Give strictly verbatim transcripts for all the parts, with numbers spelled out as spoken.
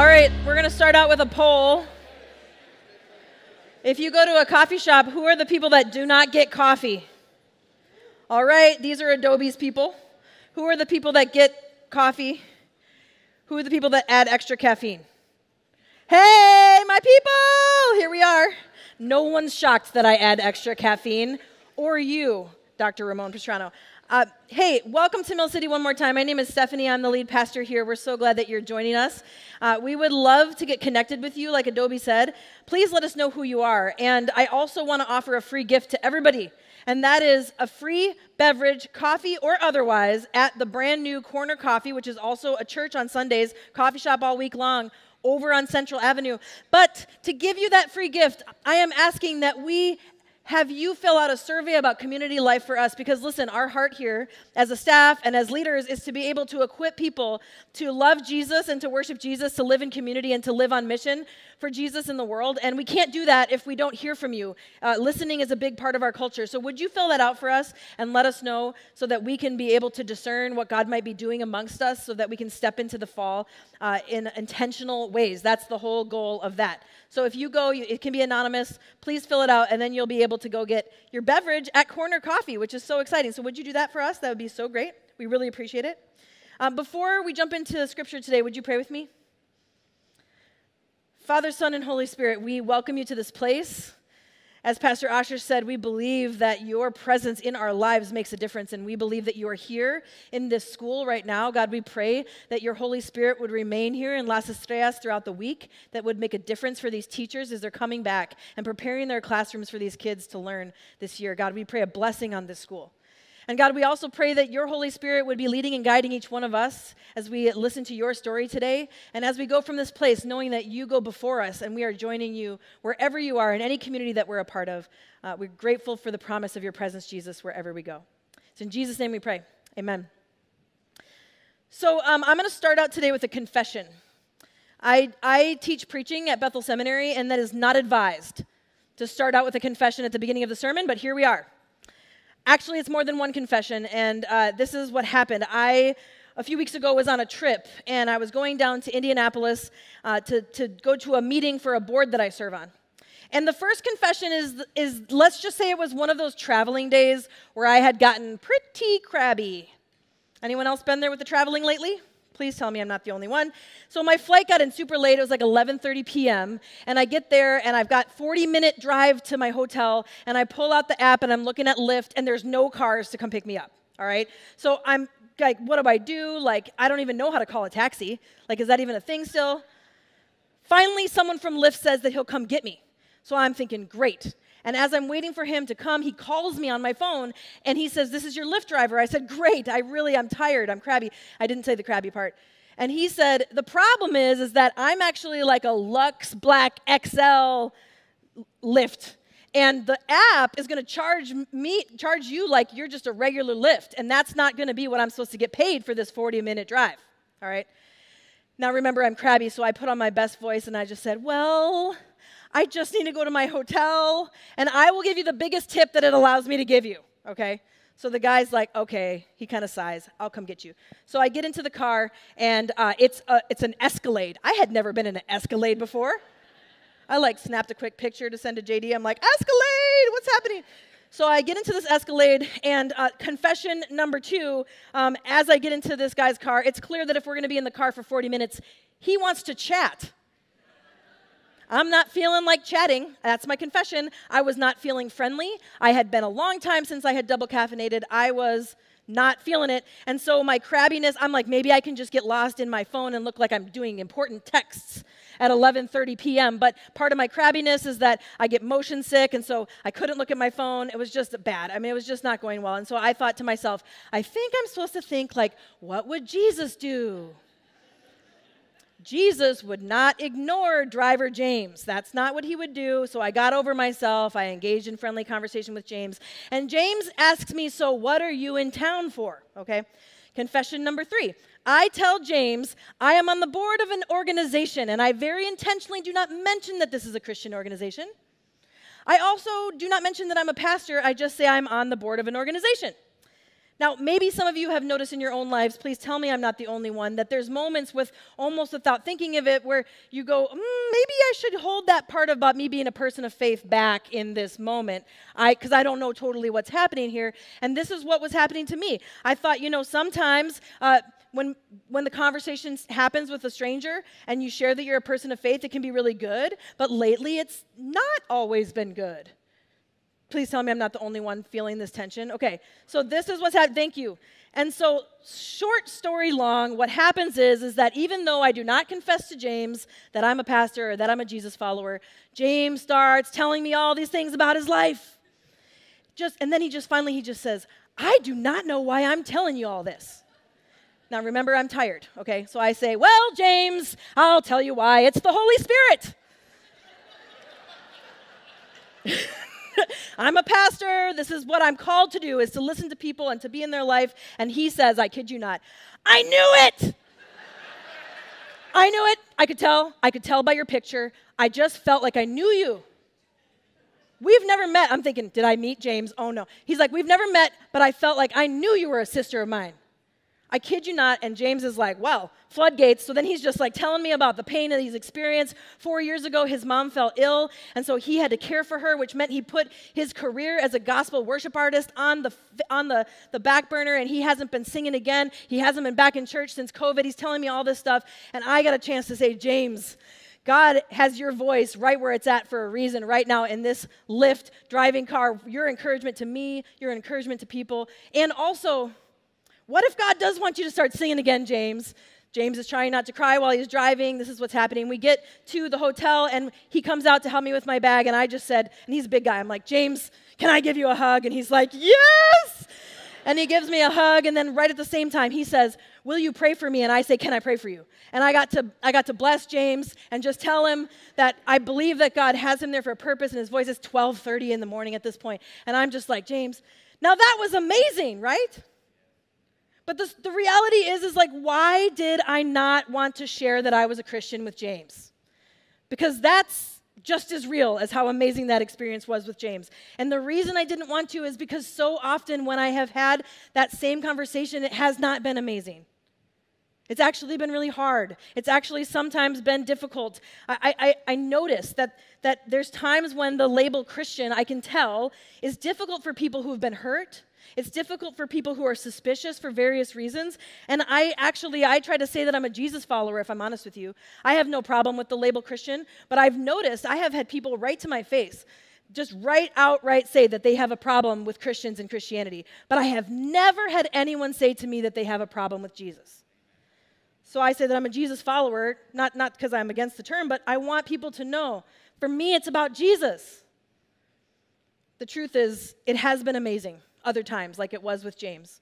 All right, we're going to start out with a poll. If you go to a coffee shop, who are the people that do not get coffee? All right, these are Adobe's people. Who are the people that get coffee? Who are the people that add extra caffeine? Hey, my people! Here we are. No one's shocked that I add extra caffeine, or you, Doctor Ramon Pastrano. Uh, hey, welcome to Mill City one more time. My name is Stephanie. I'm the lead pastor here. We're so glad that you're joining us. Uh, we would love to get connected with you, like Adobe said. Please let us know who you are. And I also want to offer a free gift to everybody, and that is a free beverage, coffee or otherwise, at the brand new Corner Coffee, which is also a church on Sundays, coffee shop all week long, over on Central Avenue. But to give you that free gift, I am asking that we have you fill out a survey about community life for us, because listen, our heart here as a staff and as leaders is to be able to equip people to love Jesus and to worship Jesus, to live in community and to live on mission for Jesus in the world, and we can't do that if we don't hear from you. Uh, listening is a big part of our culture, so would you fill that out for us and let us know so that we can be able to discern what God might be doing amongst us so that we can step into the fall uh, in intentional ways. That's the whole goal of that. So if you go, you, it can be anonymous, please fill it out, and then you'll be able to to go get your beverage at Corner Coffee, which is so exciting. So would you do that for us? That would be so great. We really appreciate it. Um, before we jump into Scripture today, would you pray with me? Father, Son, and Holy Spirit, we welcome you to this place. As Pastor Asher said, we believe that your presence in our lives makes a difference, and we believe that you are here in this school right now. God, we pray that your Holy Spirit would remain here in Las Estrellas throughout the week, that would make a difference for these teachers as they're coming back and preparing their classrooms for these kids to learn this year. God, we pray a blessing on this school. And God, we also pray that your Holy Spirit would be leading and guiding each one of us as we listen to your story today. And as we go from this place, knowing that you go before us and we are joining you wherever you are in any community that we're a part of. Uh, we're grateful for the promise of your presence, Jesus, wherever we go. So in Jesus' name we pray. Amen. So um, I'm going to start out today with a confession. I, I teach preaching at Bethel Seminary, and that is not advised to start out with a confession at the beginning of the sermon, but here we are. Actually, it's more than one confession, and uh, this is what happened. I, a few weeks ago, was on a trip, and I was going down to Indianapolis uh, to, to go to a meeting for a board that I serve on. And the first confession is, is, let's just say it was one of those traveling days where I had gotten pretty crabby. Anyone else been there with the traveling lately? Please tell me I'm not the only one. So my flight got in super late. It was like eleven thirty p.m. And I get there, and I've got forty-minute drive to my hotel. And I pull out the app, and I'm looking at Lyft, and there's no cars to come pick me up. All right? So I'm like, what do I do? Like, I don't even know how to call a taxi. Like, is that even a thing still? Finally, someone from Lyft says that he'll come get me. So I'm thinking, great. And as I'm waiting for him to come, he calls me on my phone, and he says, this is your Lyft driver. I said, great, I really am tired, I'm crabby. I didn't say the crabby part. And he said, the problem is, is that I'm actually like a Lux Black X L Lyft, and the app is going to charge me, charge you like you're just a regular Lyft, and that's not going to be what I'm supposed to get paid for this forty-minute drive, all right? Now remember, I'm crabby, so I put on my best voice, and I just said, well, I just need to go to my hotel, and I will give you the biggest tip that it allows me to give you, okay? So the guy's like, okay, he kind of sighs, I'll come get you. So I get into the car, and uh, it's, a, it's an Escalade. I had never been in an Escalade before. I, like, snapped a quick picture to send to J D. I'm like, Escalade, what's happening? So I get into this Escalade, and uh, confession number two, um, as I get into this guy's car, it's clear that if we're going to be in the car for forty minutes, he wants to chat. I'm not feeling like chatting. That's my confession. I was not feeling friendly. I had been a long time since I had double caffeinated. I was not feeling it. And so my crabbiness, I'm like, maybe I can just get lost in my phone and look like I'm doing important texts at eleven thirty p.m. But part of my crabbiness is that I get motion sick, and so I couldn't look at my phone. It was just bad. I mean, it was just not going well. And so I thought to myself, I think I'm supposed to think, like, what would Jesus do? Jesus would not ignore driver James. That's not what he would do. So I got over myself. I engaged in friendly conversation with James. And James asks me, so what are you in town for? Okay. Confession number three. I tell James, I am on the board of an organization, and I very intentionally do not mention that this is a Christian organization. I also do not mention that I'm a pastor. I just say I'm on the board of an organization. Now, maybe some of you have noticed in your own lives, please tell me I'm not the only one, that there's moments with almost without thinking of it where you go, mm, maybe I should hold that part about me being a person of faith back in this moment, I because I don't know totally what's happening here. And this is what was happening to me. I thought, you know, sometimes uh, when, when the conversation happens with a stranger and you share that you're a person of faith, it can be really good, but lately it's not always been good. Please tell me I'm not the only one feeling this tension. Okay, so this is what's happening. Thank you. And so, short story long, what happens is, is that even though I do not confess to James that I'm a pastor or that I'm a Jesus follower, James starts telling me all these things about his life. Just, and then he just finally, he just says, I do not know why I'm telling you all this. Now, remember, I'm tired, okay? So I say, well, James, I'll tell you why. It's the Holy Spirit. I'm a pastor. This is what I'm called to do, is to listen to people and to be in their life. And he says, I kid you not, I knew it. I knew it. I could tell. I could tell by your picture. I just felt like I knew you. We've never met. I'm thinking, did I meet James? Oh, no. He's like, we've never met, but I felt like I knew you were a sister of mine. I kid you not. And James is like, wow, floodgates. So then he's just like telling me about the pain that he's experienced. Four years ago, his mom fell ill, and so he had to care for her, which meant he put his career as a gospel worship artist on the on the, the back burner, and he hasn't been singing again. He hasn't been back in church since COVID. He's telling me all this stuff, and I got a chance to say, James, God has your voice right where it's at for a reason right now in this Lyft driving car. Your encouragement to me, your encouragement to people, and also, what if God does want you to start singing again, James? James is trying not to cry while he's driving. This is what's happening. We get to the hotel, and he comes out to help me with my bag, and I just said, and he's a big guy. I'm like, James, can I give you a hug? And he's like, yes! And he gives me a hug, and then right at the same time, he says, will you pray for me? And I say, can I pray for you? And I got to, I got to bless James and just tell him that I believe that God has him there for a purpose, and his voice is twelve thirty in the morning at this point. And I'm just like, James, now that was amazing, right? But the, the reality is, is like, why did I not want to share that I was a Christian with James? Because that's just as real as how amazing that experience was with James. And the reason I didn't want to is because so often when I have had that same conversation, it has not been amazing. It's actually been really hard. It's actually sometimes been difficult. I, I, I notice that, that there's times when the label Christian, I can tell, is difficult for people who have been hurt. It's difficult for people who are suspicious for various reasons, and I actually, I try to say that I'm a Jesus follower, if I'm honest with you. I have no problem with the label Christian, but I've noticed I have had people right to my face, just right outright say that they have a problem with Christians and Christianity, but I have never had anyone say to me that they have a problem with Jesus. So I say that I'm a Jesus follower, not not because I'm against the term, but I want people to know, for me, it's about Jesus. The truth is, it has been amazing. Other times, like it was with James.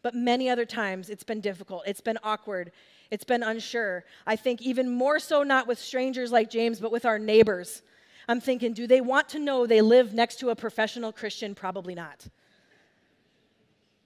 But many other times, it's been difficult. It's been awkward. It's been unsure. I think even more so not with strangers like James, but with our neighbors. I'm thinking, do they want to know they live next to a professional Christian? Probably not.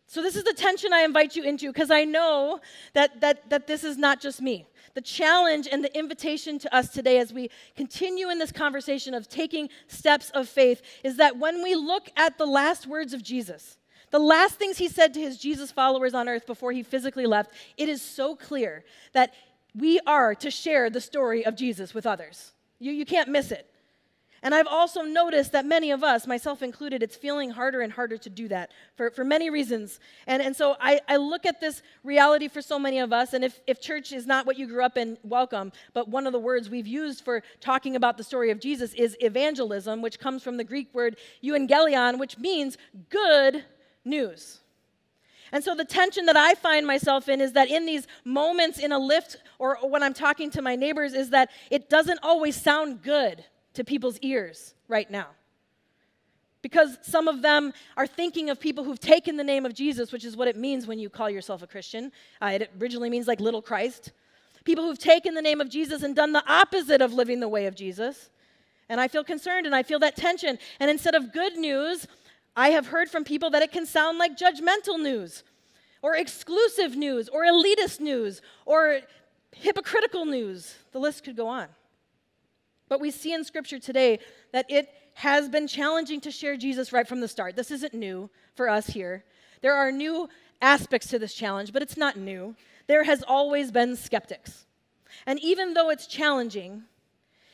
So this is the tension I invite you into, because I know that, that, that this is not just me. The challenge and the invitation to us today as we continue in this conversation of taking steps of faith is that when we look at the last words of Jesus, the last things he said to his Jesus followers on earth before he physically left, it is so clear that we are to share the story of Jesus with others. You, you can't miss it. And I've also noticed that many of us, myself included, it's feeling harder and harder to do that for, for many reasons. And, and so I, I look at this reality for so many of us, and if, if church is not what you grew up in, welcome, but one of the words we've used for talking about the story of Jesus is evangelism, which comes from the Greek word euangelion, which means good news. And so the tension that I find myself in is that in these moments in a Lyft or when I'm talking to my neighbors is that it doesn't always sound good to people's ears right now. Because some of them are thinking of people who've taken the name of Jesus, which is what it means when you call yourself a Christian. Uh, it originally means like little Christ. People who've taken the name of Jesus and done the opposite of living the way of Jesus. And I feel concerned and I feel that tension. And instead of good news, I have heard from people that it can sound like judgmental news or exclusive news or elitist news or hypocritical news. The list could go on. But we see in Scripture today that it has been challenging to share Jesus right from the start. This isn't new for us here. There are new aspects to this challenge, but it's not new. There has always been skeptics. And even though it's challenging,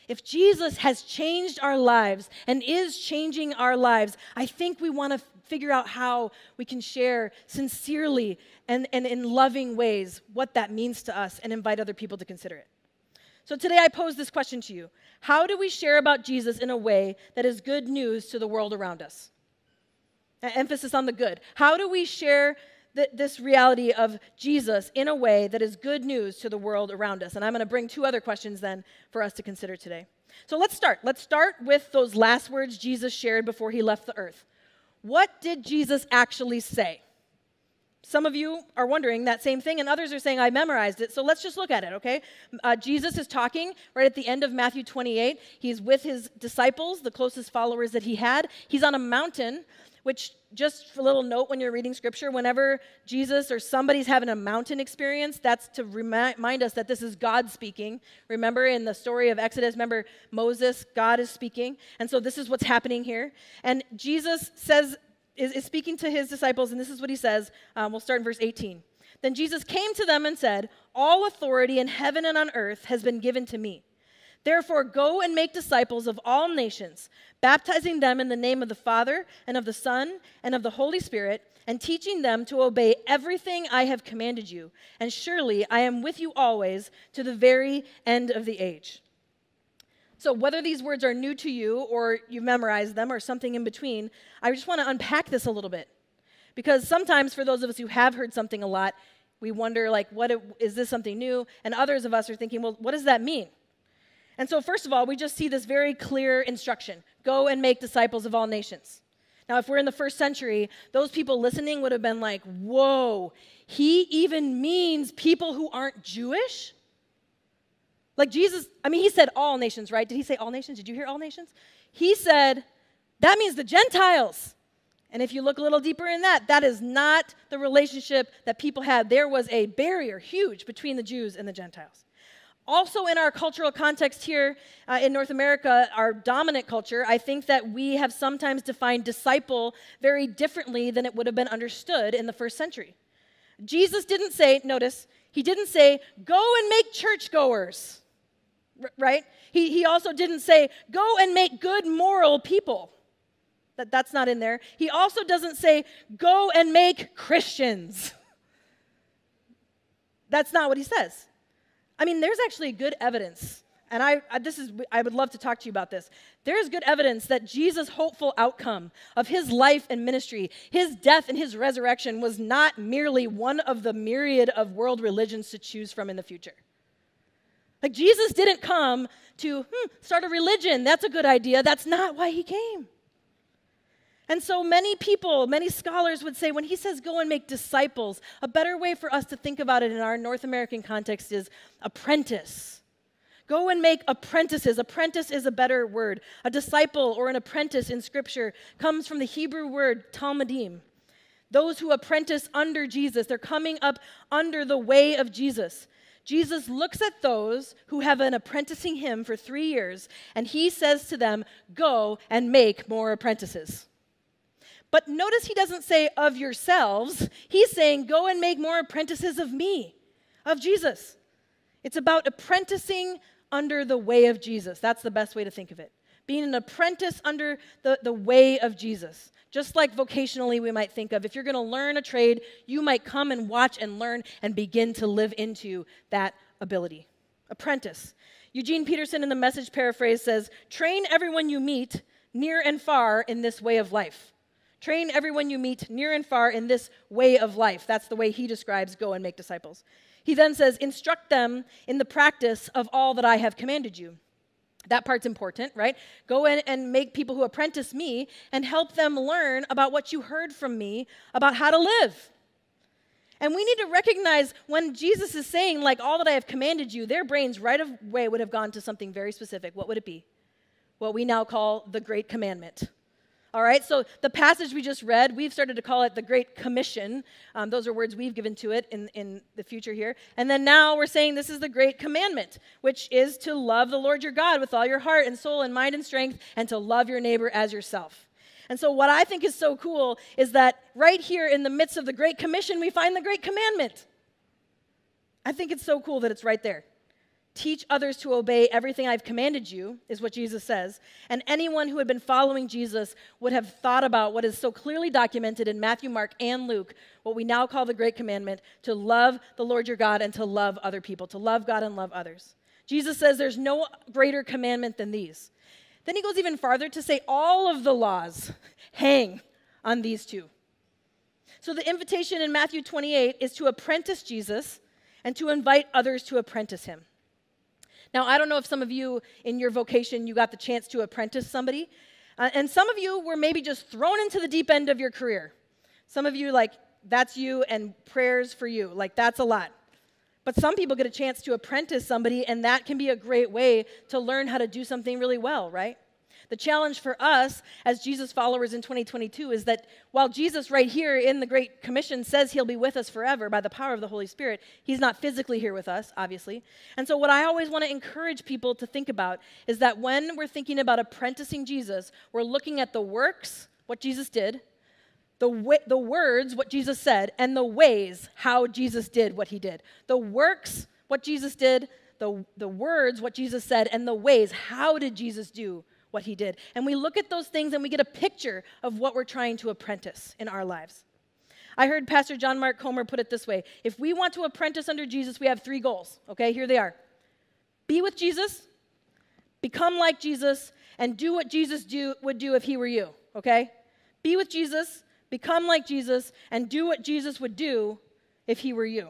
if Jesus has changed our lives and is changing our lives, I think we want to f- figure out how we can share sincerely and, and in loving ways what that means to us and invite other people to consider it. So today I pose this question to you. How do we share about Jesus in a way that is good news to the world around us? Emphasis on the good. How do we share th- this reality of Jesus in a way that is good news to the world around us? And I'm going to bring two other questions then for us to consider today. So let's start. Let's start with those last words Jesus shared before he left the earth. What did Jesus actually say? Some of you are wondering that same thing, and others are saying, I memorized it. So let's just look at it, okay? Uh, Jesus is talking right at the end of Matthew twenty-eight. He's with his disciples, the closest followers that he had. He's on a mountain, which, just a little note when you're reading Scripture, whenever Jesus or somebody's having a mountain experience, that's to remind us that this is God speaking. Remember in the story of Exodus, remember Moses, God is speaking. And so this is what's happening here. And Jesus says, is, is speaking to his disciples, and this is what he says. Um, we'll start in verse eighteen. Then Jesus came to them and said, "All authority in heaven and on earth has been given to me. Therefore, go and make disciples of all nations, baptizing them in the name of the Father and of the Son and of the Holy Spirit, and teaching them to obey everything I have commanded you. And surely I am with you always to the very end of the age." So whether these words are new to you or you've memorized them or something in between, I just want to unpack this a little bit. Because sometimes for those of us who have heard something a lot, we wonder, like, what it, is this something new? And others of us are thinking, well, what does that mean? And so first of all, we just see this very clear instruction. Go and make disciples of all nations. Now, if we're in the first century, those people listening would have been like, whoa, he even means people who aren't Jewish? Like Jesus, I mean, he said all nations, right? Did he say all nations? Did you hear all nations? He said, that means the Gentiles. And if you look a little deeper in that, that is not the relationship that people had. There was a barrier, huge, between the Jews and the Gentiles. Also in our cultural context here uh, in North America, our dominant culture, I think that we have sometimes defined disciple very differently than it would have been understood in the first century. Jesus didn't say, notice, he didn't say, go and make churchgoers, R- right? He, he also didn't say, go and make good moral people. That, that's not in there. He also doesn't say, go and make Christians. That's not what he says. I mean, there's actually good evidence, and I, I this is I would love to talk to you about this. There is good evidence that Jesus' hopeful outcome of his life and ministry, his death and his resurrection, was not merely one of the myriad of world religions to choose from in the future. Like, Jesus didn't come to hmm, start a religion. That's a good idea. That's not why he came. And so many people, many scholars would say when he says go and make disciples, a better way for us to think about it in our North American context is apprentice. Go and make apprentices. Apprentice is a better word. A disciple or an apprentice in Scripture comes from the Hebrew word talmidim. Those who apprentice under Jesus, they're coming up under the way of Jesus. Jesus looks at those who have been apprenticing him for three years, and he says to them, go and make more apprentices. But notice he doesn't say of yourselves. He's saying go and make more apprentices of me, of Jesus. It's about apprenticing under the way of Jesus. That's the best way to think of it. Being an apprentice under the, the way of Jesus. Just like vocationally we might think of, if you're going to learn a trade, you might come and watch and learn and begin to live into that ability. Apprentice. Eugene Peterson in the Message paraphrase says, train everyone you meet near and far in this way of life. Train everyone you meet near and far in this way of life. That's the way he describes go and make disciples. He then says, instruct them in the practice of all that I have commanded you. That part's important, right? Go in and make people who apprentice me and help them learn about what you heard from me about how to live. And we need to recognize when Jesus is saying, like, all that I have commanded you, their brains right away would have gone to something very specific. What would it be? What we now call the Great Commandment. All right, so the passage we just read, we've started to call it the Great Commission. Um, those are words we've given to it in, in the future here. And then now we're saying this is the Great Commandment, which is to love the Lord your God with all your heart and soul and mind and strength, and to love your neighbor as yourself. And so what I think is so cool is that right here in the midst of the Great Commission, we find the Great Commandment. I think it's so cool that it's right there. Teach others to obey everything I've commanded you, is what Jesus says. And anyone who had been following Jesus would have thought about what is so clearly documented in Matthew, Mark, and Luke, what we now call the Great Commandment, to love the Lord your God and to love other people, to love God and love others. Jesus says there's no greater commandment than these. Then he goes even farther to say all of the laws hang on these two. So the invitation in Matthew twenty-eight is to apprentice Jesus and to invite others to apprentice him. Now, I don't know if some of you in your vocation, you got the chance to apprentice somebody. Uh, and some of you were maybe just thrown into the deep end of your career. Some of you, like, that's you and prayers for you. Like, that's a lot. But some people get a chance to apprentice somebody, and that can be a great way to learn how to do something really well, right? The challenge for us as Jesus followers in twenty twenty-two is that while Jesus right here in the Great Commission says he'll be with us forever by the power of the Holy Spirit, he's not physically here with us, obviously. And so what I always want to encourage people to think about is that when we're thinking about apprenticing Jesus, we're looking at the works, what Jesus did, the w- the words, what Jesus said, and the ways, how Jesus did what he did. The works, what Jesus did, the, the words, what Jesus said, and the ways, how did Jesus do what he did. And we look at those things and we get a picture of what we're trying to apprentice in our lives. I heard Pastor John Mark Comer put it this way. If we want to apprentice under Jesus, we have three goals. Okay, here they are. Be with Jesus, become like Jesus, and do what Jesus do, would do if he were you. Okay? Be with Jesus, become like Jesus, and do what Jesus would do if he were you.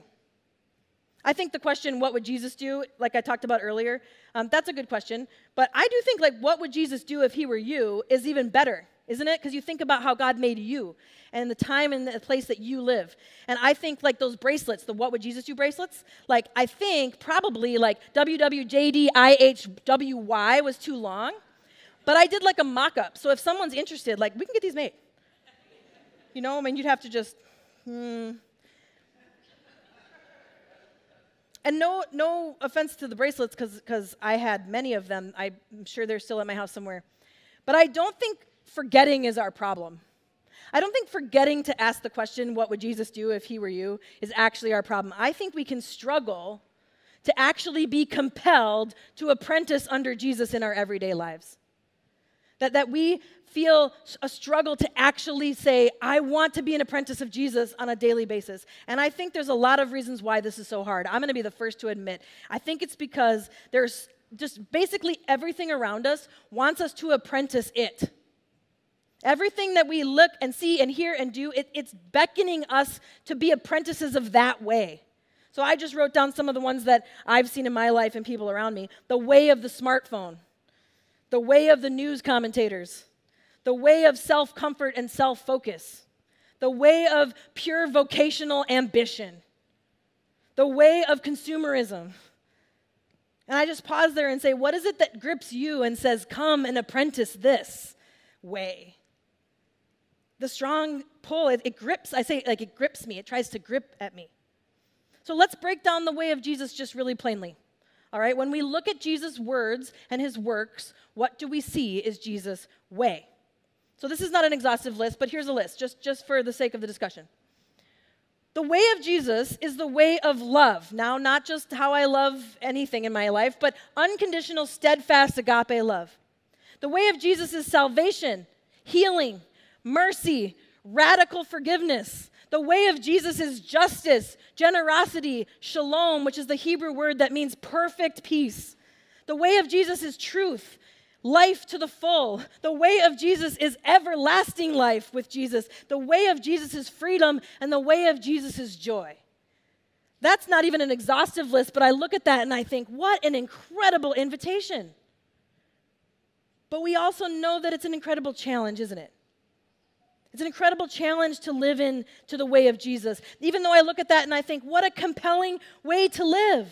I think the question, what would Jesus do, like I talked about earlier, um, that's a good question. But I do think, like, what would Jesus do if he were you is even better, isn't it? Because you think about how God made you and the time and the place that you live. And I think, like, those bracelets, the what would Jesus do bracelets, like, I think probably, like, W W J D I H W Y was too long. But I did, like, a mock-up. So if someone's interested, like, we can get these made. You know, I mean, you'd have to just, hmm... And no no offense to the bracelets, because I had many of them. I'm sure they're still at my house somewhere. But I don't think forgetting is our problem. I don't think forgetting to ask the question, what would Jesus do if he were you, is actually our problem. I think we can struggle to actually be compelled to apprentice under Jesus in our everyday lives. That, that we feel a struggle to actually say, I want to be an apprentice of Jesus on a daily basis. And I think there's a lot of reasons why this is so hard. I'm going to be the first to admit. I think it's because there's just basically everything around us wants us to apprentice it. Everything that we look and see and hear and do, it, it's beckoning us to be apprentices of that way. So I just wrote down some of the ones that I've seen in my life and people around me. The way of the smartphone. The way of the news commentators, the way of self-comfort and self-focus, the way of pure vocational ambition, the way of consumerism. And I just pause there and say, what is it that grips you and says, come and apprentice this way? The strong pull, it, it grips, I say, like, it grips me. It tries to grip at me. So let's break down the way of Jesus just really plainly. All right, when we look at Jesus' words and his works, what do we see is Jesus' way? So this is not an exhaustive list, but here's a list, just, just for the sake of the discussion. The way of Jesus is the way of love. Now, not just how I love anything in my life, but unconditional, steadfast, agape love. The way of Jesus is salvation, healing, mercy, radical forgiveness. The way of Jesus is justice, generosity, shalom, which is the Hebrew word that means perfect peace. The way of Jesus is truth, life to the full. The way of Jesus is everlasting life with Jesus. The way of Jesus is freedom, and the way of Jesus is joy. That's not even an exhaustive list, but I look at that and I think, what an incredible invitation. But we also know that it's an incredible challenge, isn't it? It's an incredible challenge to live in to the way of Jesus. Even though I look at that and I think, what a compelling way to live.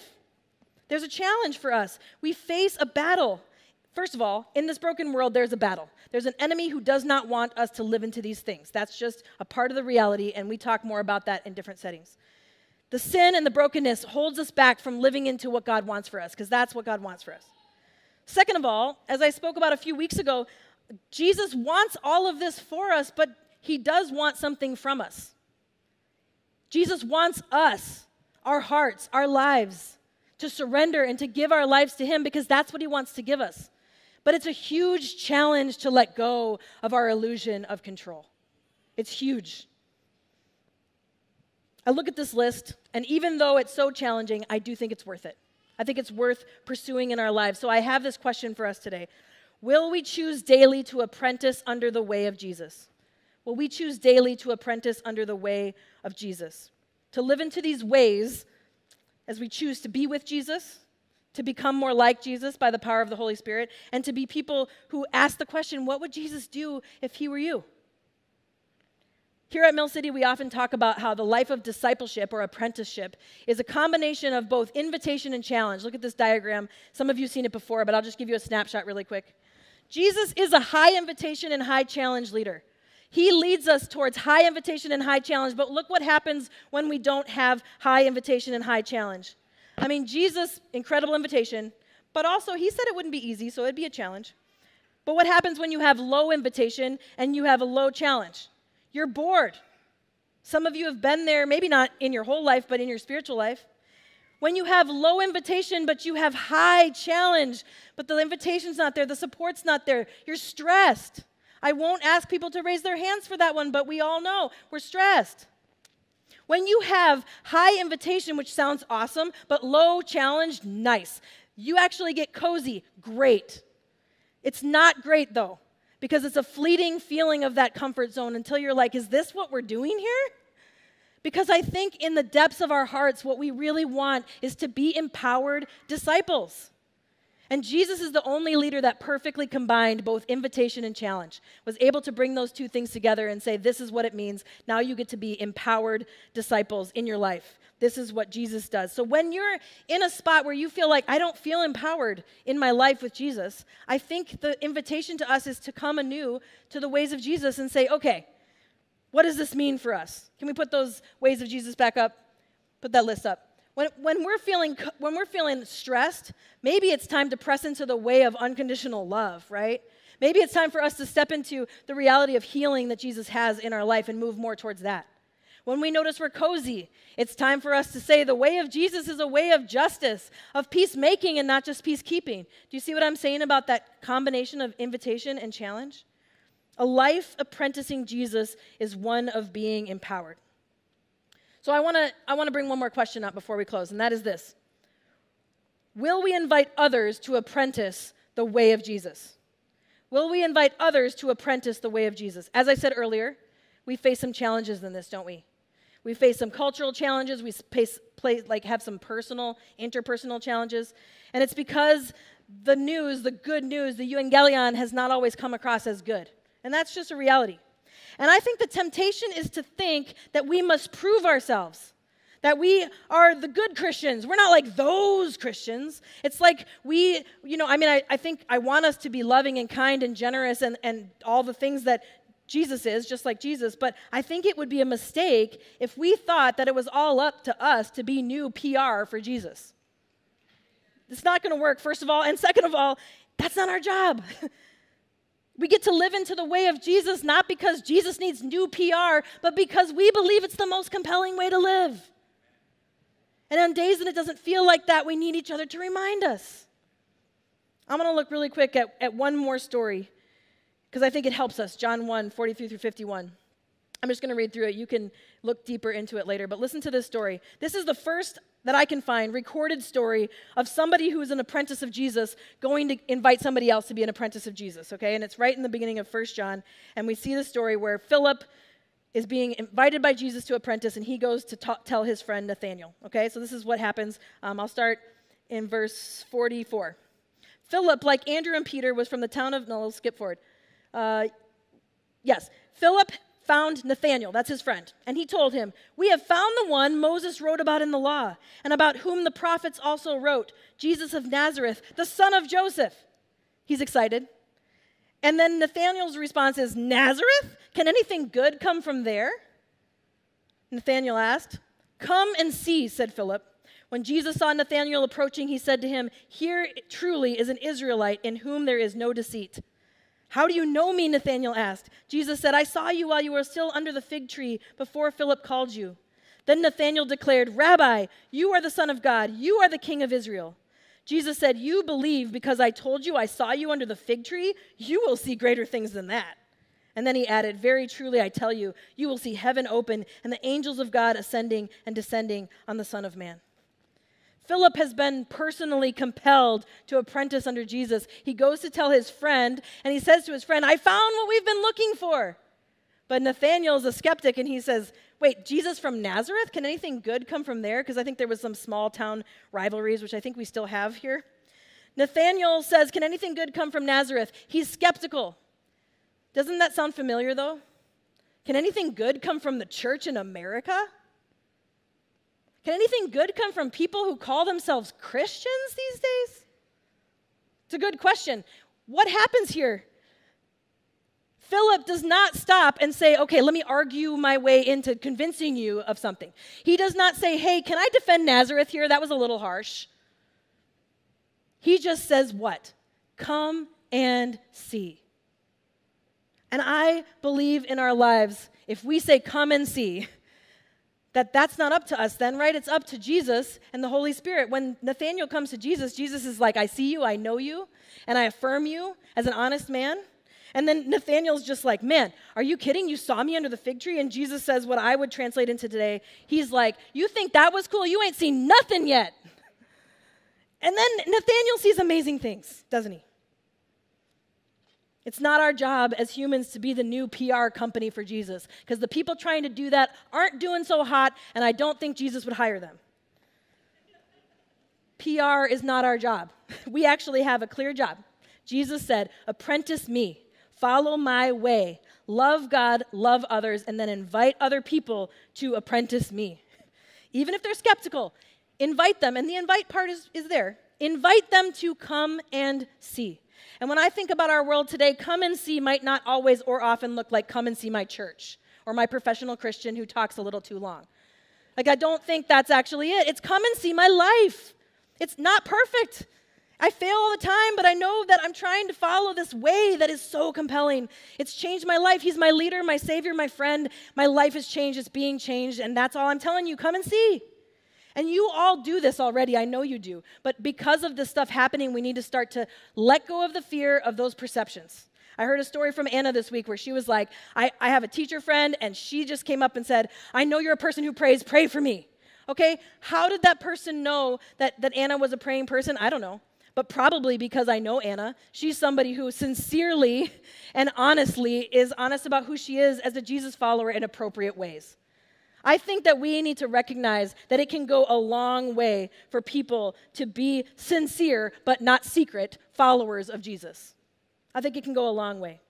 There's a challenge for us. We face a battle First of all, in this broken world, there's a battle. There's an enemy who does not want us to live into these things. That's just a part of the reality, and we talk more about that in different settings. The sin and the brokenness holds us back from living into what God wants for us, because that's what God wants for us. Second of all, as I spoke about a few weeks ago, Jesus wants all of this for us, but he does want something from us. Jesus wants us, our hearts, our lives, to surrender and to give our lives to him, because that's what he wants to give us. But it's a huge challenge to let go of our illusion of control. It's huge. I look at this list, and even though it's so challenging, I do think it's worth it. I think it's worth pursuing in our lives. So I have this question for us today. Will we choose daily to apprentice under the way of Jesus? Will we choose daily to apprentice under the way of Jesus? To live into these ways as we choose to be with Jesus, to become more like Jesus by the power of the Holy Spirit, and to be people who ask the question, what would Jesus do if he were you? Here at Mill City, we often talk about how the life of discipleship or apprenticeship is a combination of both invitation and challenge. Look at this diagram. Some of you have seen it before, but I'll just give you a snapshot really quick. Jesus is a high invitation and high challenge leader. He leads us towards high invitation and high challenge, but look what happens when we don't have high invitation and high challenge. I mean, Jesus, incredible invitation, but also he said it wouldn't be easy, so it'd be a challenge. But what happens when you have low invitation and you have a low challenge? You're bored. Some of you have been there, maybe not in your whole life, but in your spiritual life. When you have low invitation, but you have high challenge, but the invitation's not there, the support's not there, you're stressed. I won't ask people to raise their hands for that one, but we all know we're stressed. When you have high invitation, which sounds awesome, but low challenge, nice. You actually get cozy, great. It's not great, though, because it's a fleeting feeling of that comfort zone until you're like, is this what we're doing here? Because I think in the depths of our hearts, what we really want is to be empowered disciples. And Jesus is the only leader that perfectly combined both invitation and challenge, was able to bring those two things together and say, this is what it means. Now you get to be empowered disciples in your life. This is what Jesus does. So when you're in a spot where you feel like, I don't feel empowered in my life with Jesus, I think the invitation to us is to come anew to the ways of Jesus and say, okay, what does this mean for us? Can we put those ways of Jesus back up? Put that list up. When, when, we're feeling, when we're feeling stressed, maybe it's time to press into the way of unconditional love, right? Maybe it's time for us to step into the reality of healing that Jesus has in our life and move more towards that. When we notice we're cozy, it's time for us to say the way of Jesus is a way of justice, of peacemaking and not just peacekeeping. Do you see what I'm saying about that combination of invitation and challenge? A life apprenticing Jesus is one of being empowered. So I want to I want to bring one more question up before we close, and that is this. Will we invite others to apprentice the way of Jesus? Will we invite others to apprentice the way of Jesus? As I said earlier, we face some challenges in this, don't we? We face some cultural challenges. We face, play, like have some personal, interpersonal challenges. And it's because the news, the good news, the euangelion has not always come across as good. And that's just a reality. And I think the temptation is to think that we must prove ourselves, that we are the good Christians. We're not like those Christians. It's like we, you know, I mean, I, I think I want us to be loving and kind and generous and, and all the things that Jesus is, just like Jesus. But I think it would be a mistake if we thought that it was all up to us to be new P R for Jesus. It's not going to work, first of all. And second of all, that's not our job. We get to live into the way of Jesus, not because Jesus needs new P R, but because we believe it's the most compelling way to live. And on days when it doesn't feel like that, we need each other to remind us. I'm going to look really quick at, at one more story, because I think it helps us. John one, forty-three through fifty-one. I'm just going to read through it. You can look deeper into it later, but listen to this story. This is the first that I can find recorded story of somebody who is an apprentice of Jesus going to invite somebody else to be an apprentice of Jesus, okay? And it's right in the beginning of First John, and we see the story where Philip is being invited by Jesus to apprentice, and he goes to ta- tell his friend Nathanael, okay? So this is what happens. Um, I'll start in verse forty-four. Philip, like Andrew and Peter, was from the town of, no, let's skip forward. Uh, yes, Philip found Nathanael, that's his friend, and he told him, "We have found the one Moses wrote about in the law, and about whom the prophets also wrote, Jesus of Nazareth, the son of Joseph." He's excited. And then Nathanael's response is, Nazareth? Can anything good come from there? Nathanael asked. Come and see, said Philip. When Jesus saw Nathanael approaching, he said to him, Here truly is an Israelite in whom there is no deceit. How do you know me? Nathanael asked. Jesus said, I saw you while you were still under the fig tree before Philip called you. Then Nathanael declared, Rabbi, you are the Son of God. You are the King of Israel. Jesus said, You believe because I told you I saw you under the fig tree? You will see greater things than that. And then he added, Very truly I tell you, you will see heaven open and the angels of God ascending and descending on the Son of Man. Philip has been personally compelled to apprentice under Jesus. He goes to tell his friend, and he says to his friend, I found what we've been looking for. But Nathanael is a skeptic, and he says, Wait, Jesus from Nazareth? Can anything good come from there? Because I think there was some small town rivalries, which I think we still have here. Nathanael says, Can anything good come from Nazareth? He's skeptical. Doesn't that sound familiar, though? Can anything good come from the church in America? Can anything good come from people who call themselves Christians these days? It's a good question. What happens here? Philip does not stop and say, okay, let me argue my way into convincing you of something. He does not say, hey, can I defend Nazareth here? That was a little harsh. He just says what? Come and see. And I believe in our lives, if we say come and see, that that's not up to us then, right? It's up to Jesus and the Holy Spirit. When Nathanael comes to Jesus, Jesus is like, I see you, I know you, and I affirm you as an honest man. And then Nathanael's just like, man, are you kidding? You saw me under the fig tree? And Jesus says what I would translate into today. He's like, you think that was cool? You ain't seen nothing yet. And then Nathanael sees amazing things, doesn't he? It's not our job as humans to be the new P R company for Jesus, because the people trying to do that aren't doing so hot, and I don't think Jesus would hire them. P R is not our job. We actually have a clear job. Jesus said, apprentice me, follow my way, love God, love others, and then invite other people to apprentice me. Even if they're skeptical, invite them, and the invite part is, is there. Invite them to come and see. And when I think about our world today, come and see might not always or often look like come and see my church or my professional Christian who talks a little too long. Like, I don't think that's actually it. It's come and see my life. It's not perfect. I fail all the time, but I know that I'm trying to follow this way that is so compelling. It's changed my life. He's my leader, my savior, my friend. My life has changed. It's being changed, and that's all I'm telling you. Come and see. And you all do this already. I know you do. But because of this stuff happening, we need to start to let go of the fear of those perceptions. I heard a story from Anna this week where she was like, I, I have a teacher friend, and she just came up and said, I know you're a person who prays. Pray for me. Okay? How did that person know that, that Anna was a praying person? I don't know. But probably because I know Anna. She's somebody who sincerely and honestly is honest about who she is as a Jesus follower in appropriate ways. I think that we need to recognize that it can go a long way for people to be sincere, but not secret, followers of Jesus. I think it can go a long way.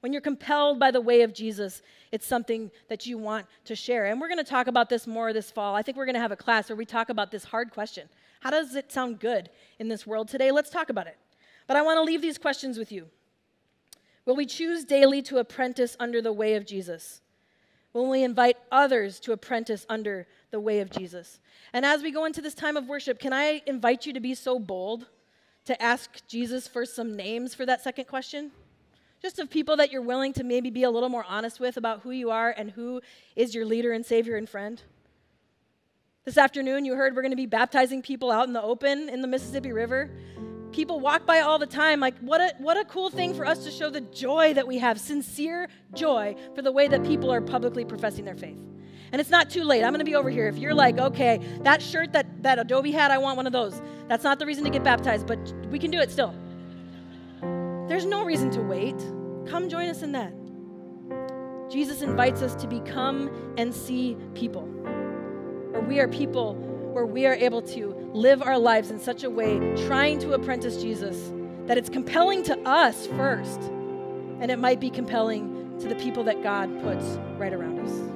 When you're compelled by the way of Jesus, it's something that you want to share. And we're going to talk about this more this fall. I think we're going to have a class where we talk about this hard question. How does it sound good in this world today? Let's talk about it. But I want to leave these questions with you. Will we choose daily to apprentice under the way of Jesus? When we invite others to apprentice under the way of Jesus. And as we go into this time of worship, can I invite you to be so bold to ask Jesus for some names for that second question? Just of people that you're willing to maybe be a little more honest with about who you are and who is your leader and savior and friend. This afternoon, you heard we're going to be baptizing people out in the open in the Mississippi River. People walk by all the time. Like, what a what a cool thing for us to show the joy that we have, sincere joy for the way that people are publicly professing their faith. And it's not too late. I'm going to be over here. If you're like, okay, that shirt that, that Adobe had, I want one of those. That's not the reason to get baptized, but we can do it still. There's no reason to wait. Come join us in that. Jesus invites us to become and see people. Or we are people where we are able to live our lives in such a way, trying to apprentice Jesus, that it's compelling to us first, and it might be compelling to the people that God puts right around us.